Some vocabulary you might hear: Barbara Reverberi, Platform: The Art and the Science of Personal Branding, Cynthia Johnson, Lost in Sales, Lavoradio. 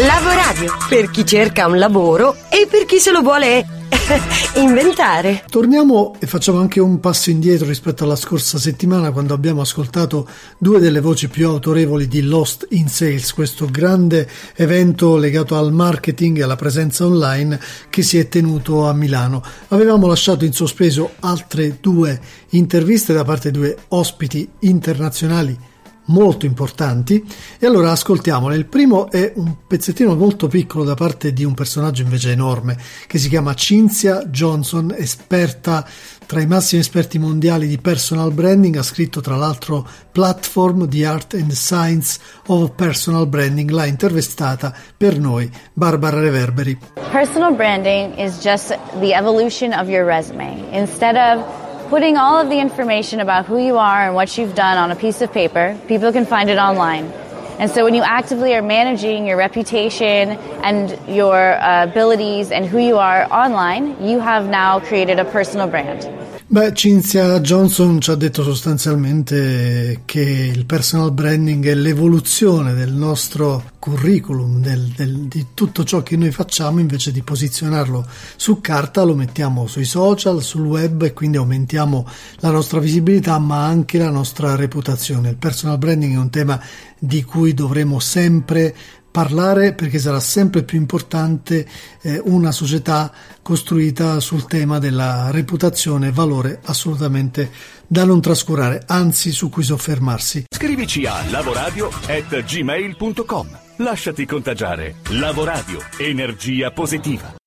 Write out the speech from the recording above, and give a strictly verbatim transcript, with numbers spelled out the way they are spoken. Lavoradio, per chi cerca un lavoro e per chi se lo vuole inventare. Torniamo e facciamo anche un passo indietro rispetto alla scorsa settimana, quando abbiamo ascoltato due delle voci più autorevoli di Lost in Sales, questo grande evento legato al marketing e alla presenza online che si è tenuto a Milano. Avevamo lasciato in sospeso altre due interviste da parte di due ospiti internazionali molto importanti, e allora ascoltiamole. Il primo è un pezzettino molto piccolo da parte di un personaggio invece enorme che si chiama Cynthia Johnson, esperta tra i massimi esperti mondiali di personal branding. Ha scritto tra l'altro Platform: The Art and the Science of Personal Branding. L'ha intervistata per noi Barbara Reverberi. Personal branding is just the evolution of your resume. Instead of putting all of the information about who you are and what you've done on a piece of paper, people can find it online. And so when you actively are managing your reputation and your uh, abilities and who you are online, you have now created a personal brand. Beh, Cynthia Johnson ci ha detto sostanzialmente che il personal branding è l'evoluzione del nostro curriculum, del, del, di tutto ciò che noi facciamo. Invece di posizionarlo su carta, lo mettiamo sui social, sul web, e quindi aumentiamo la nostra visibilità ma anche la nostra reputazione. Il personal branding è un tema di cui dovremo sempre parlare, perché sarà sempre più importante eh, una società costruita sul tema della reputazione, valore assolutamente da non trascurare, anzi su cui soffermarsi. Scrivici a lavoradio at gmail punto com. Lasciati contagiare. Lavoradio, energia positiva.